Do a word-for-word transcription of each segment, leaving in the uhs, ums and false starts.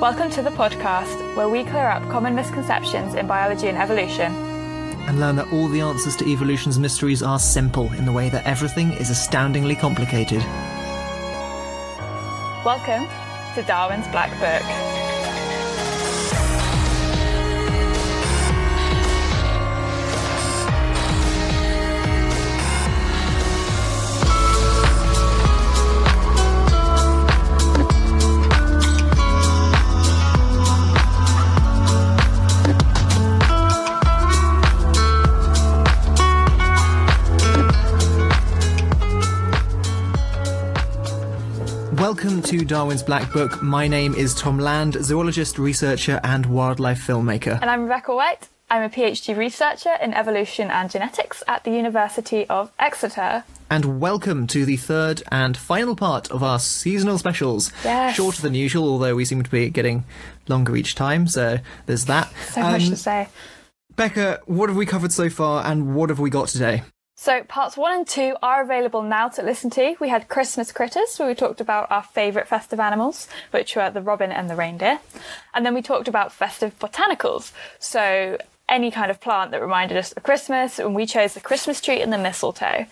Welcome to the podcast, where we clear up common misconceptions in biology and evolution, and learn that all the answers to evolution's mysteries are simple in the way that everything is astoundingly complicated. Welcome to Darwin's Black Book. Welcome to Darwin's Black Book. My name is Tom Land, zoologist, researcher and wildlife filmmaker. And I'm Rebecca White. I'm a PhD researcher in evolution and genetics at the University of Exeter. And welcome to the third and final part of our seasonal specials. Yes. Shorter than usual, although we seem to be getting longer each time, so there's that. So um, much to say. Becca, what have we covered so far and what have we got today? So parts one and two are available now to listen to. We had Christmas Critters, where we talked about our favourite festive animals, which were the robin and the reindeer. And then we talked about festive botanicals. So any kind of plant that reminded us of Christmas, and we chose the Christmas tree and the mistletoe.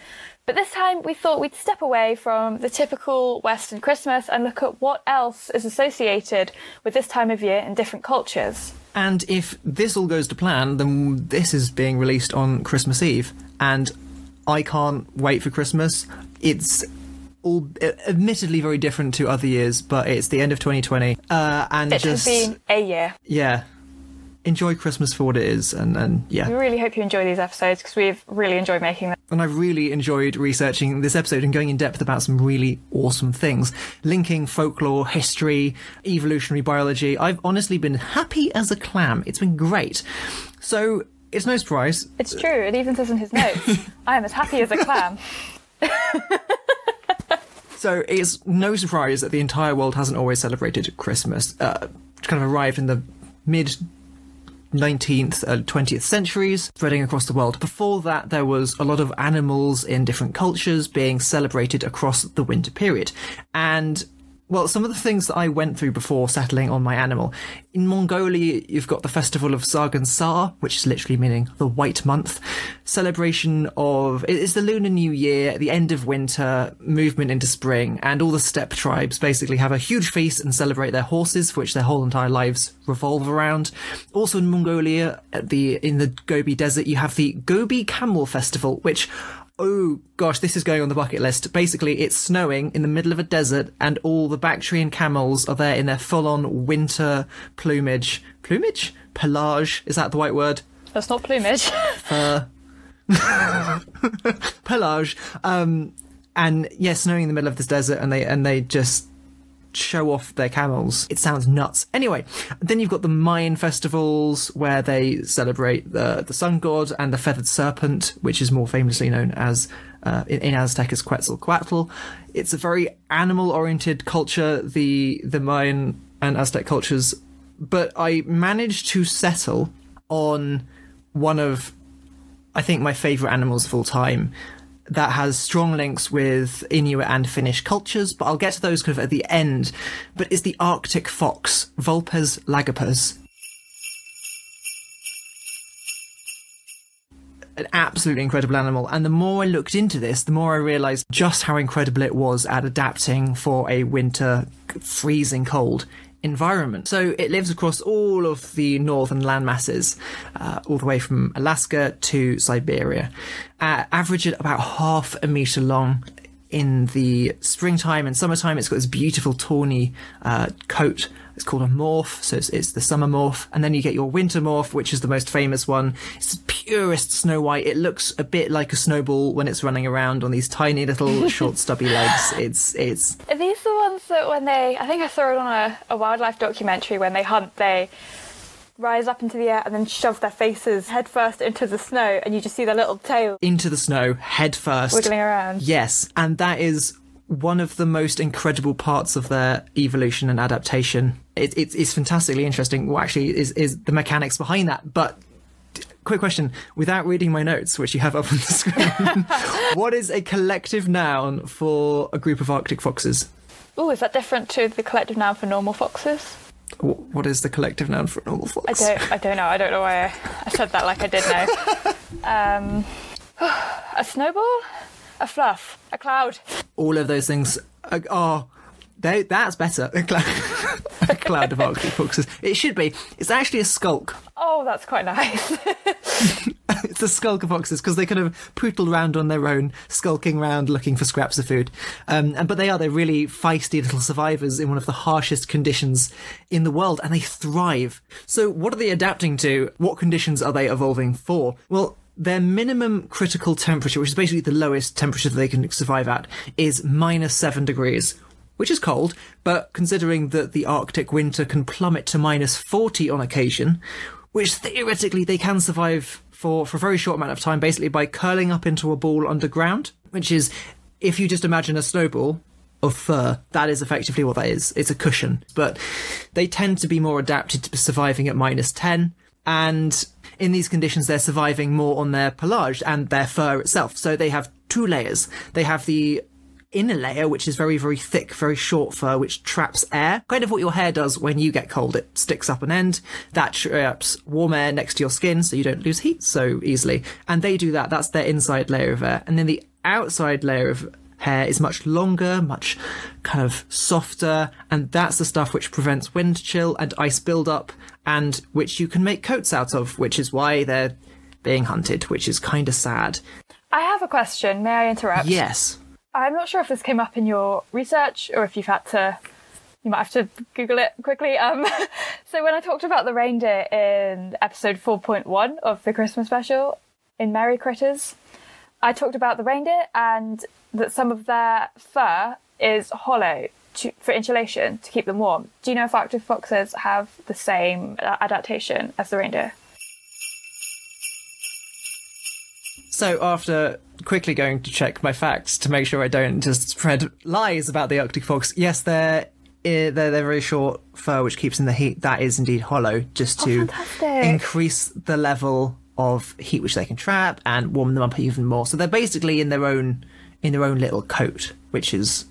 But this time we thought we'd step away from the typical Western Christmas and look at what else is associated with this time of year in different cultures. And if this all goes to plan, then this is being released on Christmas Eve. And I can't wait for Christmas. It's all admittedly very different to other years, but it's the end of twenty twenty. Uh, and it just, has been a year. Yeah. Enjoy Christmas for what it is. And, and yeah. We really hope you enjoy these episodes because we've really enjoyed making them. And I've really enjoyed researching this episode and going in depth about some really awesome things, linking folklore, history, evolutionary biology. I've honestly been happy as a clam. It's been great. So it's no surprise. It's true. It even says in his notes, I am as happy as a clam. So it's no surprise that the entire world hasn't always celebrated Christmas. Uh, kind of arrived in the mid-nineteenth, uh, twentieth centuries, spreading across the world. Before that, there was a lot of animals in different cultures being celebrated across the winter period. And well, some of the things that I went through before settling on my animal. In Mongolia, you've got the festival of Sagaan Sar, which is literally meaning the white month. Celebration of, it's the Lunar New Year, the end of winter, movement into spring, and all the steppe tribes basically have a huge feast and celebrate their horses, which their whole entire lives revolve around. Also in Mongolia, at the in the Gobi Desert, you have the Gobi Camel Festival, which, oh gosh, this is going on the bucket list. Basically, it's snowing in the middle of a desert and all the Bactrian camels are there in their full-on winter plumage. Plumage? Pelage? Is that the right word? That's not plumage. uh, pelage. Um, and yeah, snowing in the middle of this desert and they and they just show off their camels. It sounds nuts. Anyway, then you've got the Mayan festivals where they celebrate the the sun god and the feathered serpent, which is more famously known as uh, in, in Aztec as Quetzalcoatl. It's a very animal oriented culture, the the Mayan and Aztec cultures, but I managed to settle on one of, I think, my favorite animals of all time that has strong links with Inuit and Finnish cultures, but I'll get to those kind of at the end. But it's the Arctic fox, Vulpes lagopus. An absolutely incredible animal. And the more I looked into this, the more I realised just how incredible it was at adapting for a winter freezing cold environment. So it lives across all of the northern land masses, uh, all the way from Alaska to Siberia, uh, average at about half a metre long in the springtime and summertime. It's got this beautiful tawny uh, coat. It's called a morph, so it's, it's the summer morph. And then you get your winter morph, which is the most famous one. It's the purest snow white. It looks a bit like a snowball when it's running around on these tiny little short stubby legs. It's it's. Are these the ones that when they, I think I saw it on a, a wildlife documentary, when they hunt, they rise up into the air and then shove their faces headfirst into the snow, and you just see their little tail into the snow headfirst, wiggling around. Yes, and that is one of the most incredible parts of their evolution and adaptation. It, it, it's fantastically interesting. Well, actually, is is the mechanics behind that, but Quick question, without reading my notes, which you have up on the screen, what is a collective noun for a group of Arctic foxes? Oh, is that different to the collective noun for normal foxes? What is the collective noun for a normal fox? I don't, I don't know. I don't know why I, I said that like I did know. Um, a snowball? A fluff? A cloud? All of those things are... are they, that's better. A cloud, a cloud of Arctic foxes. It should be. It's actually a skulk. Oh, that's quite nice. It's a skulk of foxes because they kind of pootle around on their own, skulking around looking for scraps of food. Um, and but they are, they're really feisty little survivors in one of the harshest conditions in the world, and they thrive. So what are they adapting to? What conditions are they evolving for? Well, their minimum critical temperature, which is basically the lowest temperature that they can survive at, is minus seven degrees. Which is cold, but considering that the Arctic winter can plummet to minus forty on occasion, which theoretically they can survive for, for a very short amount of time, basically by curling up into a ball underground, which is, if you just imagine a snowball of fur, that is effectively what that is. It's a cushion. But they tend to be more adapted to surviving at minus ten. And in these conditions, they're surviving more on their pelage and their fur itself. So they have two layers. They have the inner layer, which is very, very thick, very short fur, which traps air. Kind of what your hair does when you get cold. It sticks up an end. That traps warm air next to your skin so you don't lose heat so easily. And they do that. That's their inside layer of air. And then the outside layer of hair is much longer, much kind of softer. And that's the stuff which prevents wind chill and ice buildup and which you can make coats out of, which is why they're being hunted, which is kind of sad. I have a question. May I interrupt? Yes. I'm not sure if this came up in your research or if you've had to, you might have to Google it quickly. Um, so when I talked about the reindeer in episode four point one of the Christmas special in Merry Critters, I talked about the reindeer and that some of their fur is hollow to, for insulation to keep them warm. Do you know if Arctic foxes have the same adaptation as the reindeer? So after quickly going to check my facts to make sure I don't just spread lies about the Arctic fox, yes, they're, they're, they're very short fur, which keeps in the heat. That is indeed hollow, just to oh, increase the level of heat which they can trap and warm them up even more. So they're basically in their own in their own little coat, which is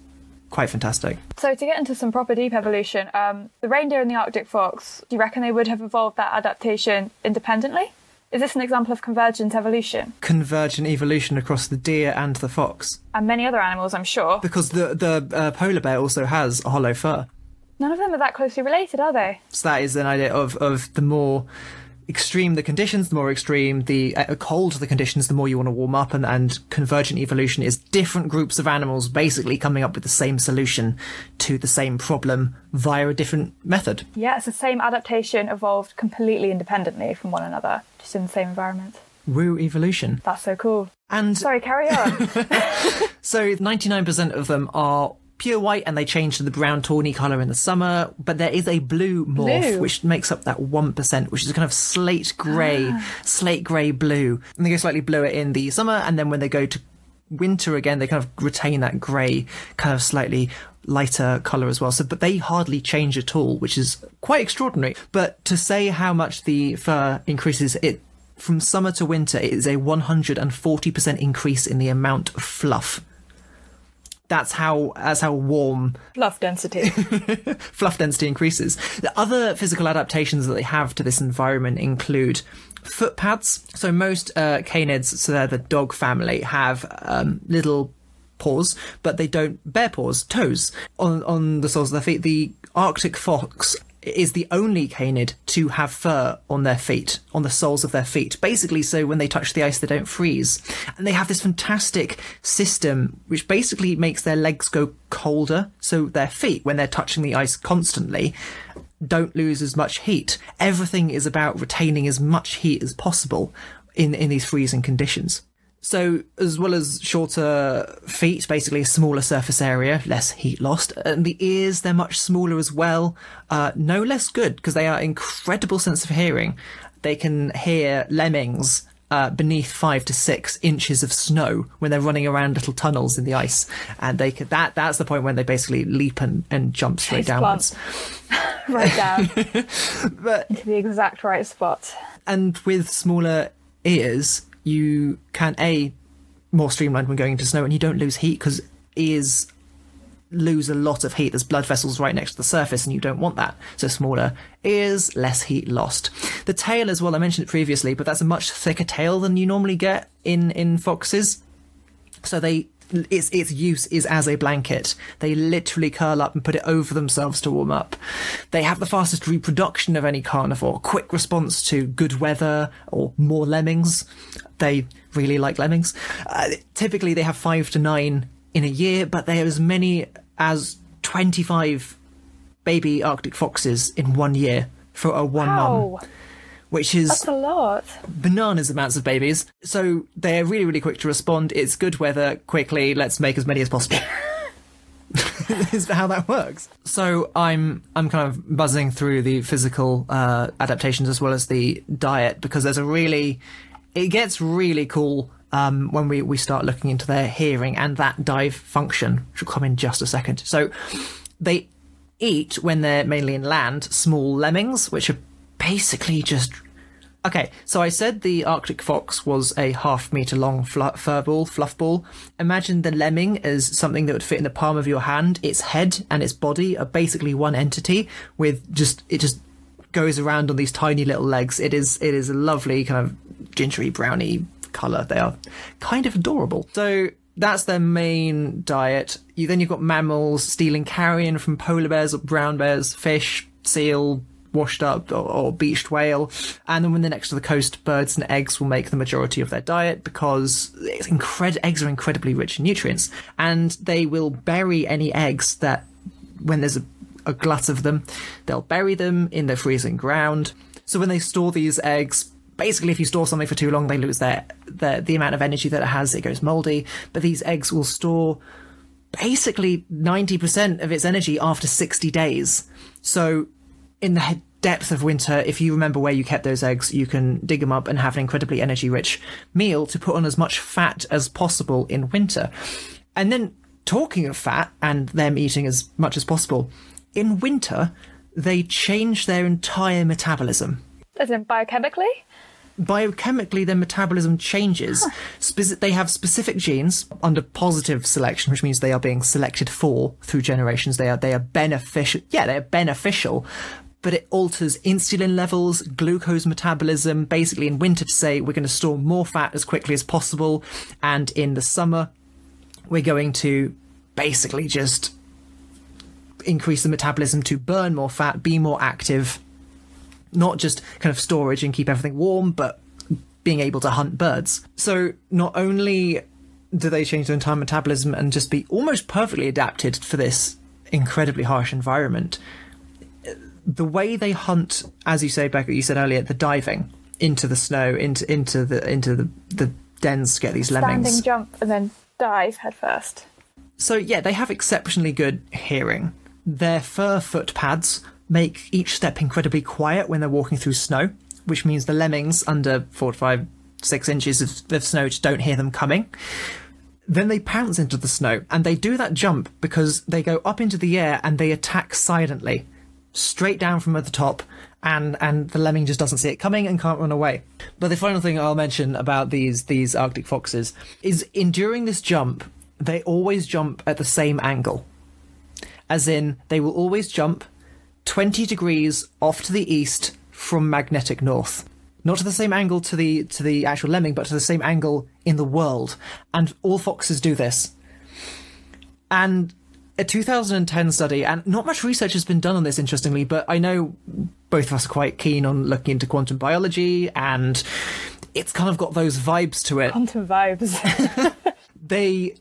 quite fantastic. So to get into some proper deep evolution, um, the reindeer and the Arctic fox, do you reckon they would have evolved that adaptation independently? Is this an example of convergent evolution? Convergent evolution across the deer and the fox. And many other animals, I'm sure. Because the, the uh, polar bear also has a hollow fur. None of them are that closely related, are they? So that is an idea of, of the more extreme the conditions, the more extreme, the uh, cold the conditions, the more you want to warm up. And, and convergent evolution is different groups of animals basically coming up with the same solution to the same problem via a different method. Yeah, it's the same adaptation evolved completely independently from one another. Just in the same environment. Woo evolution. That's so cool. And sorry, carry on. So ninety-nine percent of them are pure white and they change to the brown tawny colour in the summer, but there is a blue morph, blue. Which makes up that one percent, which is kind of slate grey, ah. slate grey blue. And they go slightly bluer in the summer, and then when they go to winter again, they kind of retain that grey, kind of slightly lighter colour as well. So, but they hardly change at all, which is quite extraordinary. But to say how much the fur increases, it from summer to winter, it is a one hundred forty percent increase in the amount of fluff. That's how that's how warm fluff density fluff density increases. The other physical adaptations that they have to this environment include foot pads. So most uh, canids, so they're the dog family, have um, little paws, but they don't bare paws, toes on on the soles of their feet. The Arctic fox is the only canid to have fur on their feet, on the soles of their feet, basically so when they touch the ice they don't freeze. And they have this fantastic system which basically makes their legs go colder, so their feet, when they're touching the ice constantly, don't lose as much heat. Everything is about retaining as much heat as possible in in these freezing conditions. So as well as shorter feet, basically a smaller surface area, less heat lost. And the ears, they're much smaller as well. Uh, no less good, because they are incredible sense of hearing. They can hear lemmings uh, beneath five to six inches of snow when they're running around little tunnels in the ice. And they could, that that's the point when they basically leap and, and jump straight downwards. Right down. But, into the exact right spot. And with smaller ears, you can, A, more streamlined when going into snow, and you don't lose heat, because ears lose a lot of heat. There's blood vessels right next to the surface, and you don't want that. So smaller ears, less heat lost. The tail as well, I mentioned it previously, but that's a much thicker tail than you normally get in, in foxes. So they... Its, its use is as a blanket. They literally curl up and put it over themselves to warm up. They have the fastest reproduction of any carnivore, quick response to good weather or more lemmings. They really like lemmings. Uh, typically they have five to nine in a year, but they are as many as twenty-five baby Arctic foxes in one year for a one mum. Which is That's a lot. Bananas amounts of babies. So they're really, really quick to respond. It's good weather, quickly, let's make as many as possible. Is how that works. So I'm I'm kind of buzzing through the physical uh, adaptations as well as the diet, because there's a really... It gets really cool um, when we, we start looking into their hearing and that dive function, which will come in just a second. So they eat, when they're mainly inland, small lemmings, which are basically just... Okay, so I said the Arctic fox was a half meter long fl- fur ball, fluff ball. Imagine the lemming as something that would fit in the palm of your hand. Its head and its body are basically one entity with just... It just goes around on these tiny little legs. It is, it is a lovely kind of gingery browny colour. They are kind of adorable. So that's their main diet. You, then you've got mammals stealing carrion from polar bears or brown bears, fish, seal... washed up or, or beached whale, and then when they're next to the coast, birds and eggs will make the majority of their diet, because it's incred- eggs are incredibly rich in nutrients, and they will bury any eggs that, when there's a, a glut of them, they'll bury them in the freezing ground. So when they store these eggs, basically if you store something for too long, they lose their, their the amount of energy that it has, it goes mouldy, but these eggs will store basically ninety percent of its energy after sixty days. So in the depth of winter, if you remember where you kept those eggs, you can dig them up and have an incredibly energy-rich meal to put on as much fat as possible in winter. And then, talking of fat and them eating as much as possible, in winter, they change their entire metabolism. As in biochemically? Biochemically, their metabolism changes. Huh. Spe- they have specific genes under positive selection, which means they are being selected for through generations. They are they are beneficial. Yeah, they are beneficial. But it alters insulin levels, glucose metabolism, basically in winter to say we're going to store more fat as quickly as possible. And in the summer, we're going to basically just increase the metabolism to burn more fat, be more active, not just kind of storage and keep everything warm, but being able to hunt birds. So not only do they change their entire metabolism and just be almost perfectly adapted for this incredibly harsh environment, the way they hunt, as you say, Becca, you said earlier, the diving into the snow, into into the into the, the dens to get these lemmings. Standing jump and then dive headfirst. So yeah, they have exceptionally good hearing. Their fur foot pads make each step incredibly quiet when they're walking through snow, which means the lemmings under four to five, six inches of, of snow just don't hear them coming. Then they pounce into the snow, and they do that jump because they go up into the air and they attack silently, straight down from at the top, and and the lemming just doesn't see it coming and can't run away. But the final thing I'll mention about these these Arctic foxes is, in during this jump, they always jump at the same angle. As in, they will always jump twenty degrees off to the east from magnetic north. Not to the same angle to the to the actual lemming, but to the same angle in the world. And all foxes do this. And a two thousand ten study, and not much research has been done on this, interestingly, but I know both of us are quite keen on looking into quantum biology, and it's kind of got those vibes to it. Quantum vibes. They,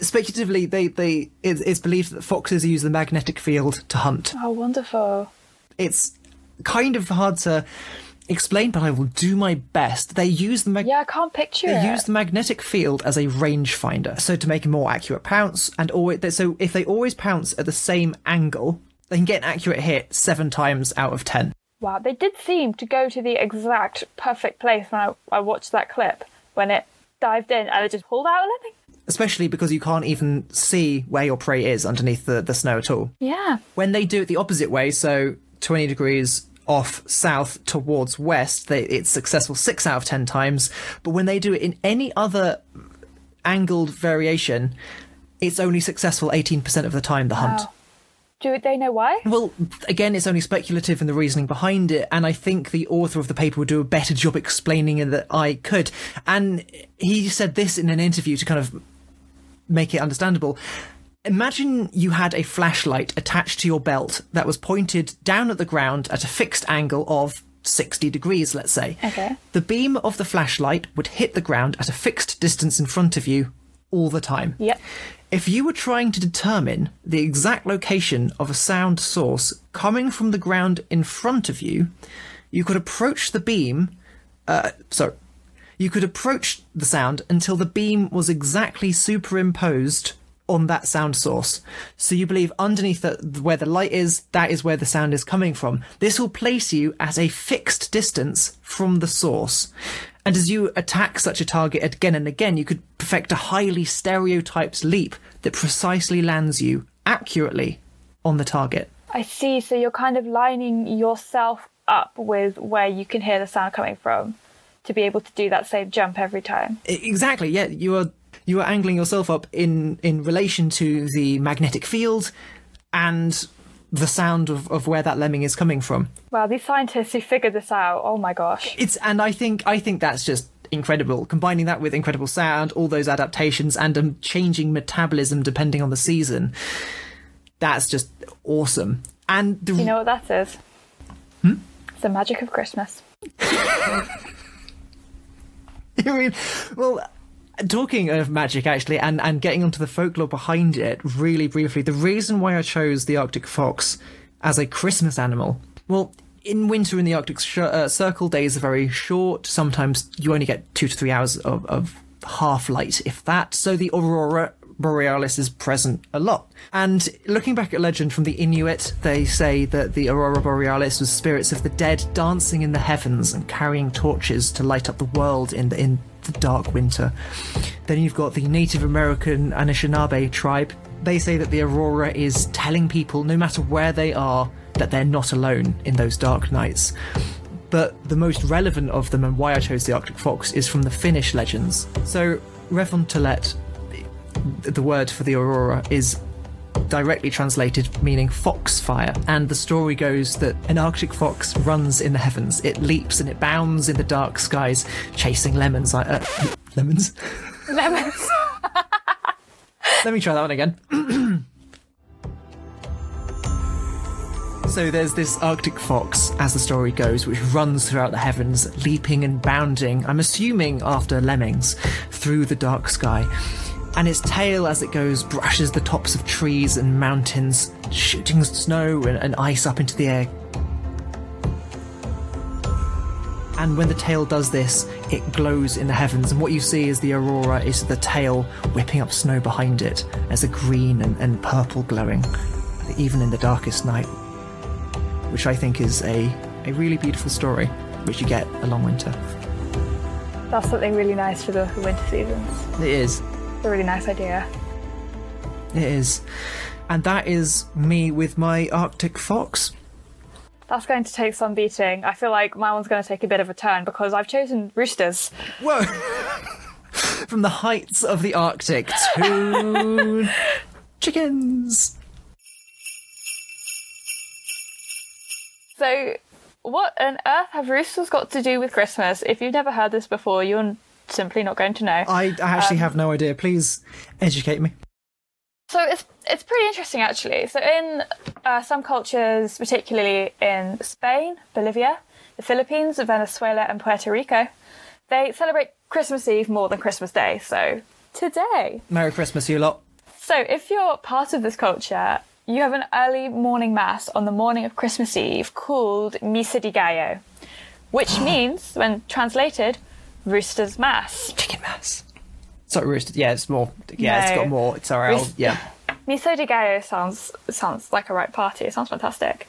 speculatively, they, they it, it's believed that foxes use the magnetic field to hunt. Oh, wonderful. It's kind of hard to explain, but I will do my best. They use the mag- yeah, I can't picture they it. use the magnetic field as a rangefinder, so to make a more accurate pounce. And always, so if they always pounce at the same angle, they can get an accurate hit seven times out of ten. Wow, they did seem to go to the exact perfect place when I, I watched that clip when it dived in and it just pulled out a living. Especially because you can't even see where your prey is underneath the, the snow at all. Yeah. When they do it the opposite way, so twenty degrees off south towards west, they, it's successful six out of ten times. But when they do it in any other angled variation, it's only successful eighteen percent of the time, the hunt. Wow. Do they know why? Well, again, it's only speculative and the reasoning behind it. And I think the author of the paper would do a better job explaining it than I could. And he said this in an interview to kind of make it understandable. Imagine you had a flashlight attached to your belt that was pointed down at the ground at a fixed angle of sixty degrees, let's say. Okay. The beam of the flashlight would hit the ground at a fixed distance in front of you all the time. Yep. If you were trying to determine the exact location of a sound source coming from the ground in front of you, you could approach the beam, uh, sorry, you could approach the sound until the beam was exactly superimposed on that sound source. So you believe underneath the, where the light is, that is where the sound is coming from. This will place you at a fixed distance from the source. And as you attack such a target again and again, you could perfect a highly stereotyped leap that precisely lands you accurately on the target. I see. So you're kind of lining yourself up with where you can hear the sound coming from to be able to do that same jump every time. Exactly. Yeah, you are You are angling yourself up in, in relation to the magnetic field and the sound of, of where that lemming is coming from. Wow, these scientists who figured this out, oh my gosh. It's and I think I think that's just incredible. Combining that with incredible sound, all those adaptations, and um, changing metabolism depending on the season. That's just awesome. And the... you know what that is? Hmm? It's the magic of Christmas. You mean, well... Talking of magic, actually, and, and getting onto the folklore behind it really briefly, the reason why I chose the Arctic fox as a Christmas animal, well, in winter in the Arctic sh- uh, Circle, days are very short. Sometimes you only get two to three hours of, of half light, if that. So the Aurora Borealis is present a lot. And looking back at legend from the Inuit, they say that the Aurora Borealis was spirits of the dead dancing in the heavens and carrying torches to light up the world in the in the dark winter. Then you've got the Native American Anishinaabe tribe. They say that the Aurora is telling people, no matter where they are, that they're not alone in those dark nights. But the most relevant of them, and why I chose the Arctic fox, is from the Finnish legends. So revontulet, the word for the Aurora, is directly translated meaning fox fire, and the story goes that an Arctic fox runs in the heavens. It leaps and it bounds in the dark skies, chasing lemons. Uh, lemons? Lemons. Let me try that one again. So there's this Arctic fox, as the story goes, which runs throughout the heavens, leaping and bounding, I'm assuming after lemmings, through the dark sky. And its tail, as it goes, brushes the tops of trees and mountains, shooting snow and, and ice up into the air. And when the tail does this, it glows in the heavens. And what you see is the Aurora is the tail whipping up snow behind it as a green and, and purple glowing, even in the darkest night, which I think is a, a really beautiful story, which you get a long winter. That's something really nice for the winter seasons. It is. A really nice idea. It is. And that is me with my Arctic fox. That's going to take some beating. I feel like my one's going to take a bit of a turn because I've chosen roosters. Whoa! From the heights of the Arctic to chickens. So, what on earth have roosters got to do with Christmas? If you've never heard this before, you're simply not going to know. I, I actually um, have no idea. Please educate me. So it's it's pretty interesting, actually. So in uh, some cultures, particularly in Spain, Bolivia, the Philippines, Venezuela and Puerto Rico, they celebrate Christmas Eve more than Christmas Day. So today... Merry Christmas, you lot. So if you're part of this culture, you have an early morning mass on the morning of Christmas Eve called Misa de Gallo, which means, when translated... Rooster's Mass. Chicken Mass. Sorry, Rooster. Yeah, it's more. Yeah, no. It's got more. It's our Roos- Yeah. Miso de Gallo sounds, sounds like a right party. It sounds fantastic.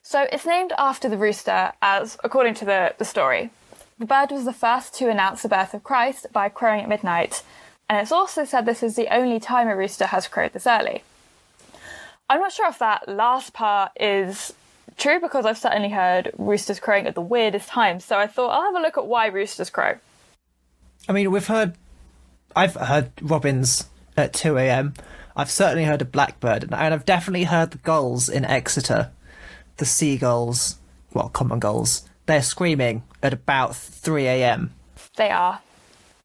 So it's named after the rooster, as according to the, the story. The bird was the first to announce the birth of Christ by crowing at midnight. And it's also said this is the only time a rooster has crowed this early. I'm not sure if that last part is true, because I've certainly heard roosters crowing at the weirdest times. So I thought I'll have a look at why roosters crow. I mean, we've heard, I've heard robins at two a.m. I've certainly heard a blackbird, and I've definitely heard the gulls in Exeter, the seagulls, well, common gulls. They're screaming at about three a.m. They are.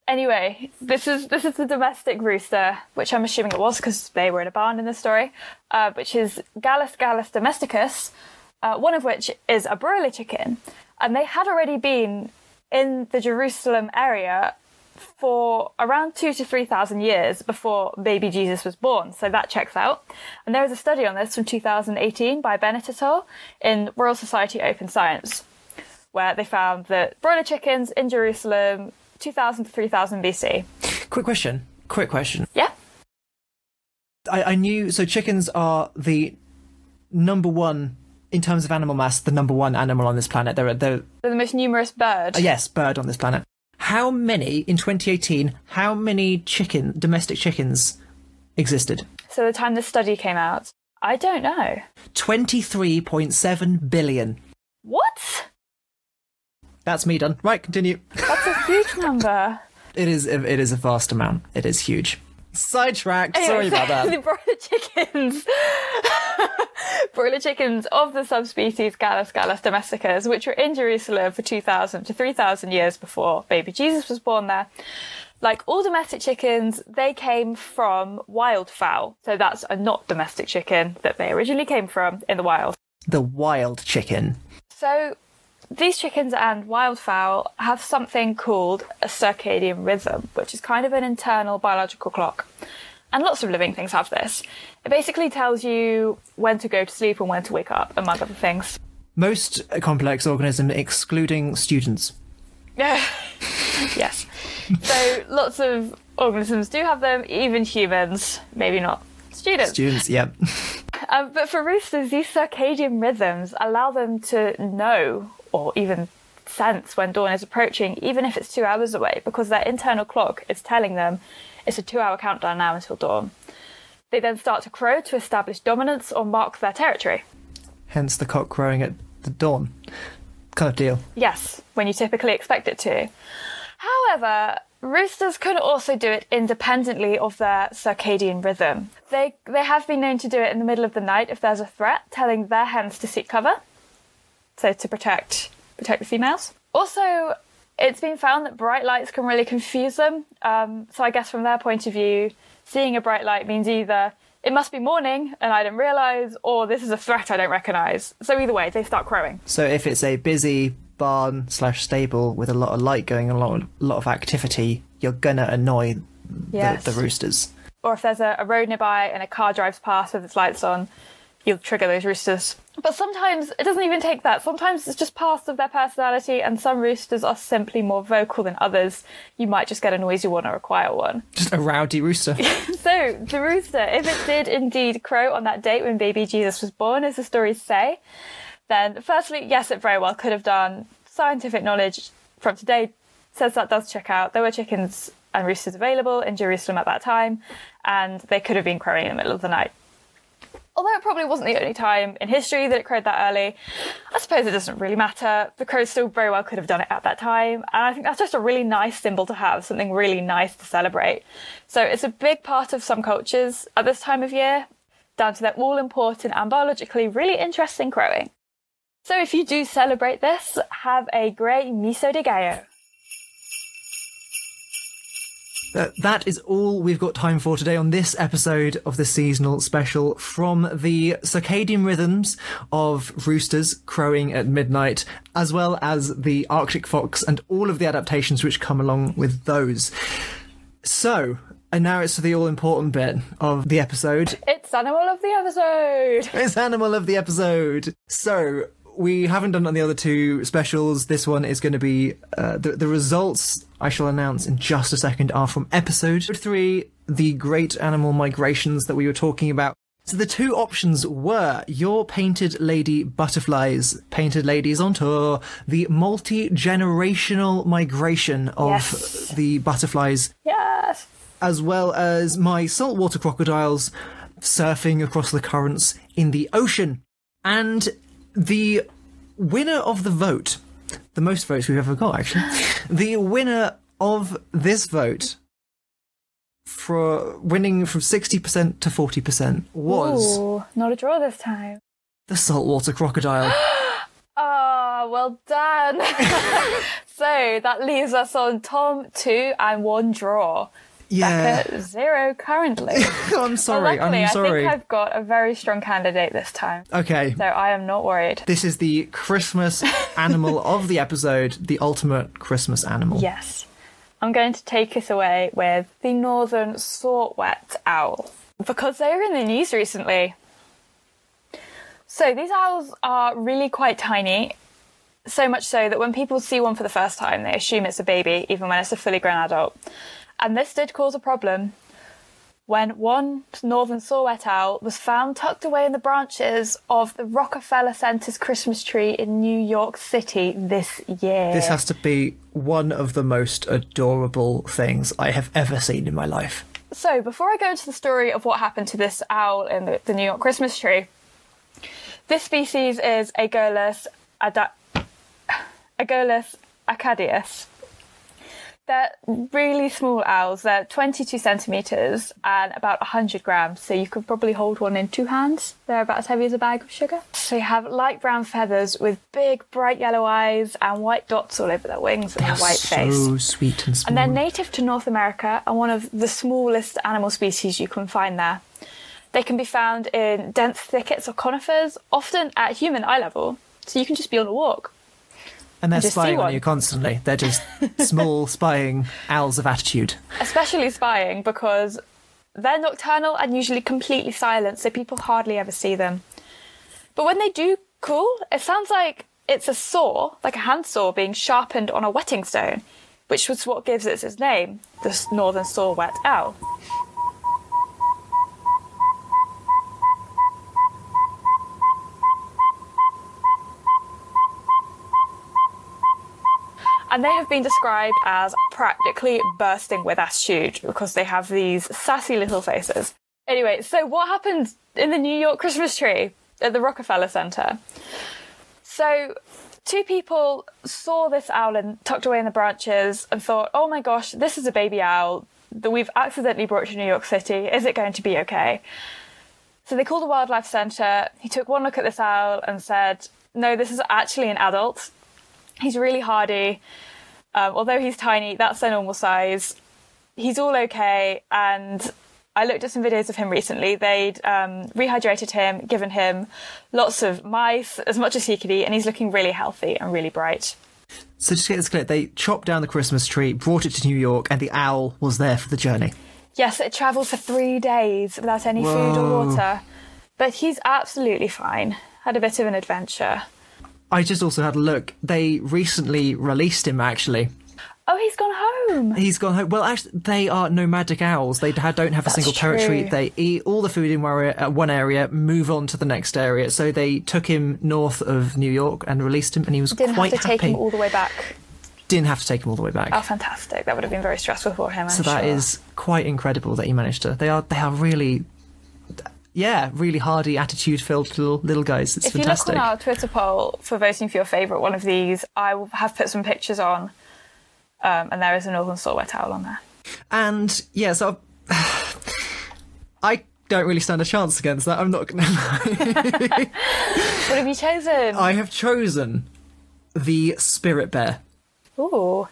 Anyway, this is this is the domestic rooster, which I'm assuming it was because they were in a barn in the story, uh, which is Gallus gallus domesticus, uh, one of which is a broiler chicken. And they had already been in the Jerusalem area for around two to three thousand years before baby Jesus was born, so that checks out. And there is a study on this from two thousand eighteen by Bennett et al. In Royal Society Open Science, where they found that broiler chickens in Jerusalem, two thousand to three thousand B C. Quick question. Quick question. Yeah. I, I knew, so chickens are the number one, in terms of animal mass, the number one animal on this planet. They're, they're, they're the most numerous bird. Uh, yes, bird on this planet. How many, in twenty eighteen, how many chicken, domestic chickens existed? So the time the study came out, I don't know. twenty-three point seven billion. What? That's me done. Right, continue. That's a huge number. It is it is a vast amount. It is huge. Sidetracked. Anyway, sorry so about that. The broiler chickens. broiler chickens of the subspecies Gallus gallus domesticus, which were in Jerusalem for two thousand to three thousand years before baby Jesus was born there. Like all domestic chickens, they came from wildfowl. So that's a not domestic chicken that they originally came from in the wild. The wild chicken. So these chickens and wildfowl have something called a circadian rhythm, which is kind of an internal biological clock. And lots of living things have this. It basically tells you when to go to sleep and when to wake up, among other things. Most complex organisms, excluding students. Yeah. Yes. So lots of organisms do have them, even humans, maybe not students. Students, yeah. Um, but for roosters, these circadian rhythms allow them to know or even sense when dawn is approaching, even if it's two hours away, because their internal clock is telling them it's a two-hour countdown now until dawn. They then start to crow to establish dominance or mark their territory. Hence the cock crowing at the dawn kind of deal. Yes, when you typically expect it to. However, roosters can also do it independently of their circadian rhythm. They, they have been known to do it in the middle of the night if there's a threat, telling their hens to seek cover. So to protect protect the females. Also, it's been found that bright lights can really confuse them. Um, so I guess from their point of view, seeing a bright light means either it must be morning and I didn't realise, or this is a threat I don't recognise. So either way, they start crowing. So if it's a busy barn slash stable with a lot of light going on, a lot, a lot of activity, you're going to annoy the, yes. the roosters. Or if there's a, a road nearby and a car drives past with its lights on, you'll trigger those roosters. But sometimes it doesn't even take that. Sometimes it's just part of their personality, and some roosters are simply more vocal than others. You might just get a noisy one or a quiet one. Just a rowdy rooster. So the rooster, if it did indeed crow on that date when baby Jesus was born, as the stories say, then firstly, yes, it very well could have done. Scientific knowledge from today says that does check out. There were chickens and roosters available in Jerusalem at that time, and they could have been crowing in the middle of the night. Although it probably wasn't the only time in history that it crowed that early, I suppose it doesn't really matter. The crows still very well could have done it at that time. And I think that's just a really nice symbol to have, something really nice to celebrate. So it's a big part of some cultures at this time of year, down to their all-important and biologically really interesting crowing. So if you do celebrate this, have a great Misa de Gallo. Uh, that is all we've got time for today on this episode of the seasonal special, from the circadian rhythms of roosters crowing at midnight, as well as the Arctic fox and all of the adaptations which come along with those. So, and now it's the all-important bit of the episode. It's animal of the episode! It's animal of the episode! So, we haven't done on the other two specials. This one is going to be uh, the, the results I shall announce in just a second are from episode three, the great animal migrations that we were talking about. So the two options were your painted lady butterflies, painted ladies on tour, the multi-generational migration of yes. the butterflies, yes, as well as my saltwater crocodiles surfing across the currents in the ocean. And The winner of the vote, the most votes we've ever got, actually, the winner of this vote, for winning from sixty percent to forty percent, was... Ooh, not a draw this time. The saltwater crocodile. Oh, well done. So that leaves us on Tom, two, and one draw. Yeah. Becca, zero currently. I'm sorry, well, luckily, I'm sorry. I think I've got a very strong candidate this time. Okay. So I am not worried. This is the Christmas animal of the episode, the ultimate Christmas animal. Yes. I'm going to take us away with the northern saltwet owl, because they were in the news recently. So these owls are really quite tiny, so much so that when people see one for the first time, they assume it's a baby, even when it's a fully grown adult. And this did cause a problem when one northern saltwet owl was found tucked away in the branches of the Rockefeller Center's Christmas tree in New York City this year. This has to be one of the most adorable things I have ever seen in my life. So before I go into the story of what happened to this owl in the, the New York Christmas tree, this species is Aegolius ad- Aegolius acadicus. They're really small owls. They're twenty-two centimetres and about one hundred grams, so you could probably hold one in two hands. They're about as heavy as a bag of sugar. So they have light brown feathers with big, bright yellow eyes and white dots all over their wings and their white so face. So sweet and small. And they're native to North America and one of the smallest animal species you can find there. They can be found in dense thickets or conifers, often at human eye level, so you can just be on a walk. And they're and spying on you constantly. They're just small, spying owls of attitude. Especially spying, because they're nocturnal and usually completely silent, so people hardly ever see them. But when they do call, it sounds like it's a saw, like a hand saw, being sharpened on a whetting stone, which was what gives it its name, the northern saltwet owl. And they have been described as practically bursting with attitude because they have these sassy little faces. Anyway, so what happened in the New York Christmas tree at the Rockefeller Center? So two people saw this owl and tucked away in the branches and thought, oh my gosh, this is a baby owl that we've accidentally brought to New York City. Is it going to be okay? So they called the Wildlife Center. He took one look at this owl and said, no, this is actually an adult. He's really hardy. Um, although he's tiny, that's their normal size. He's all okay. And I looked at some videos of him recently. They'd um, rehydrated him, given him lots of mice, as much as he could eat. And he's looking really healthy and really bright. So just to get this clear, they chopped down the Christmas tree, brought it to New York, and the owl was there for the journey. Yes, it travelled for three days without any Whoa. food or water. But he's absolutely fine. Had a bit of an adventure. I just also had a look. They recently released him, actually. Oh, he's gone home. He's gone home. Well, actually, they are nomadic owls. They don't have a That's single territory. True. They eat all the food in one area, move on to the next area. So they took him north of New York and released him, and he was Didn't quite happy. Didn't have to happy. take him all the way back. Didn't have to take him all the way back. Oh, fantastic. That would have been very stressful for him, I'm So that sure. is quite incredible that he managed to. They are, they are really... Yeah, really hardy, attitude-filled little, little guys. It's if fantastic. If you look on our Twitter poll for voting for your favourite one of these, I will have put some pictures on, um, and there is a northern saltwet owl on there. And, yeah, so I don't really stand a chance against that. I'm not going to lie. What have you chosen? I have chosen the spirit bear. Ooh.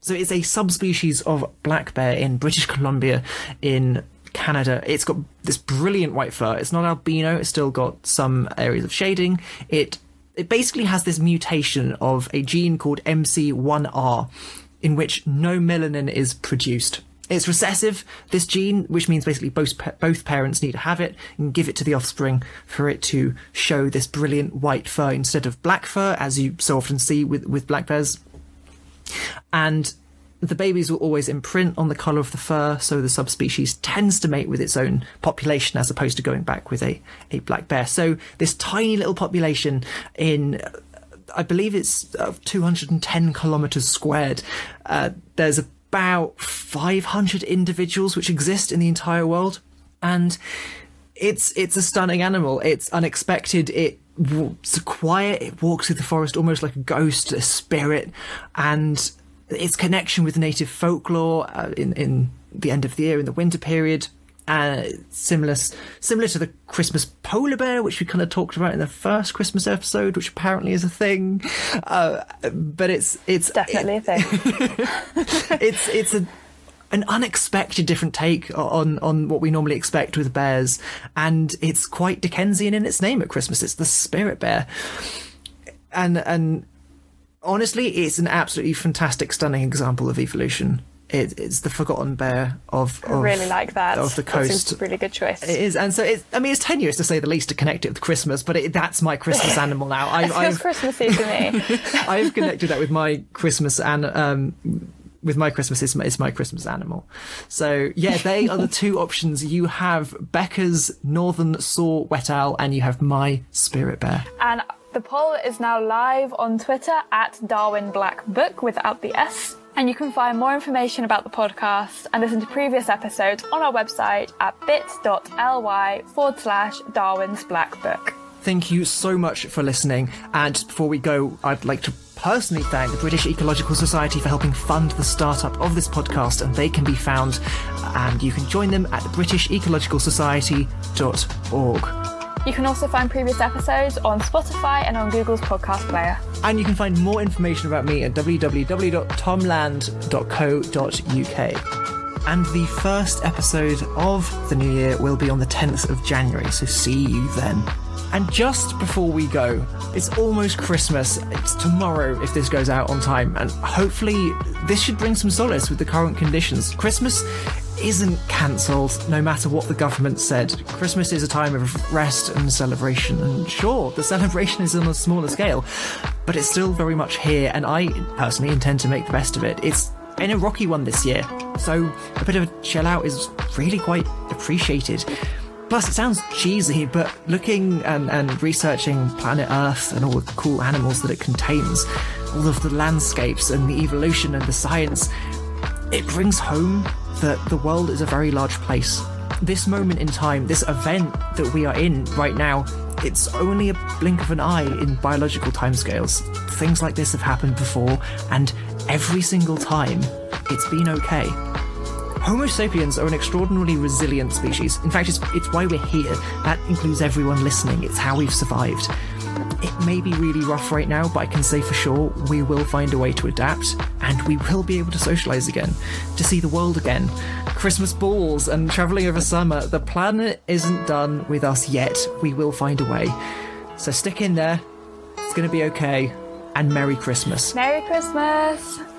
So it's a subspecies of black bear in British Columbia in... Canada. It's got this brilliant white fur. It's not albino. It's still got some areas of shading. It it basically has this mutation of a gene called M C one R, in which no melanin is produced. It's recessive, this gene, which means basically both both parents need to have it and give it to the offspring for it to show this brilliant white fur instead of black fur, as you so often see with, with black bears. And the babies will always imprint on the colour of the fur, so the subspecies tends to mate with its own population as opposed to going back with a, a black bear. So this tiny little population in, I believe it's two hundred ten kilometres squared, uh, there's about five hundred individuals which exist in the entire world. And it's it's a stunning animal. It's unexpected. It It's quiet, it walks through the forest almost like a ghost, a spirit, and its connection with native folklore uh, in, in the end of the year, in the winter period, uh, similar similar to the Christmas polar bear, which we kind of talked about in the first Christmas episode, which apparently is a thing. Uh, but it's it's definitely it, a thing. it's it's a an unexpected different take on on what we normally expect with bears, and it's quite Dickensian in its name at Christmas. It's the spirit bear, and and honestly, it's an absolutely fantastic, stunning example of evolution. It, it's the forgotten bear of, of I really like that of the coast. That seems a really good choice. It is, and so it's, I mean, it's tenuous to say the least to connect it with Christmas, but it, that's my Christmas animal now. I, it feels I've, Christmassy to me. I've connected that with my Christmas and. Um, with my Christmas, it's my, it's my Christmas animal. So yeah, they are the two options. You have Becca's northern saw wet owl, and you have my spirit bear. And the poll is now live on Twitter at Darwin Black Book without the S. And you can find more information about the podcast and listen to previous episodes on our website at bit.ly forward slash Darwin's Black Book. Thank you so much for listening. And before we go, I'd like to personally thank the British Ecological Society for helping fund the startup of this podcast, and they can be found, and you can join them at british ecological society dot org. You can also find previous episodes on Spotify and on Google's podcast player. And you can find more information about me at w w w dot tom land dot co dot u k. And the first episode of the new year will be on the tenth of January, so see you then. And just before we go, it's almost Christmas. It's tomorrow if this goes out on time, and hopefully this should bring some solace with the current conditions. Christmas isn't cancelled, no matter what the government said. Christmas is a time of rest and celebration, and sure, the celebration is on a smaller scale, but it's still very much here, and I personally intend to make the best of it. It's in a rocky one this year, so a bit of a chill out is really quite appreciated. Plus, it sounds cheesy, but looking and, and researching planet Earth and all the cool animals that it contains, all of the landscapes and the evolution and the science, it brings home that the world is a very large place. This moment in time, this event that we are in right now, it's only a blink of an eye in biological timescales. Things like this have happened before, and every single time, it's been okay. Homo sapiens are an extraordinarily resilient species. In fact, it's, it's why we're here. That includes everyone listening. It's how we've survived. It may be really rough right now, but I can say for sure we will find a way to adapt, and we will be able to socialise again, to see the world again. Christmas balls and travelling over summer. The planet isn't done with us yet. We will find a way. So stick in there. It's going to be okay. And Merry Christmas. Merry Christmas.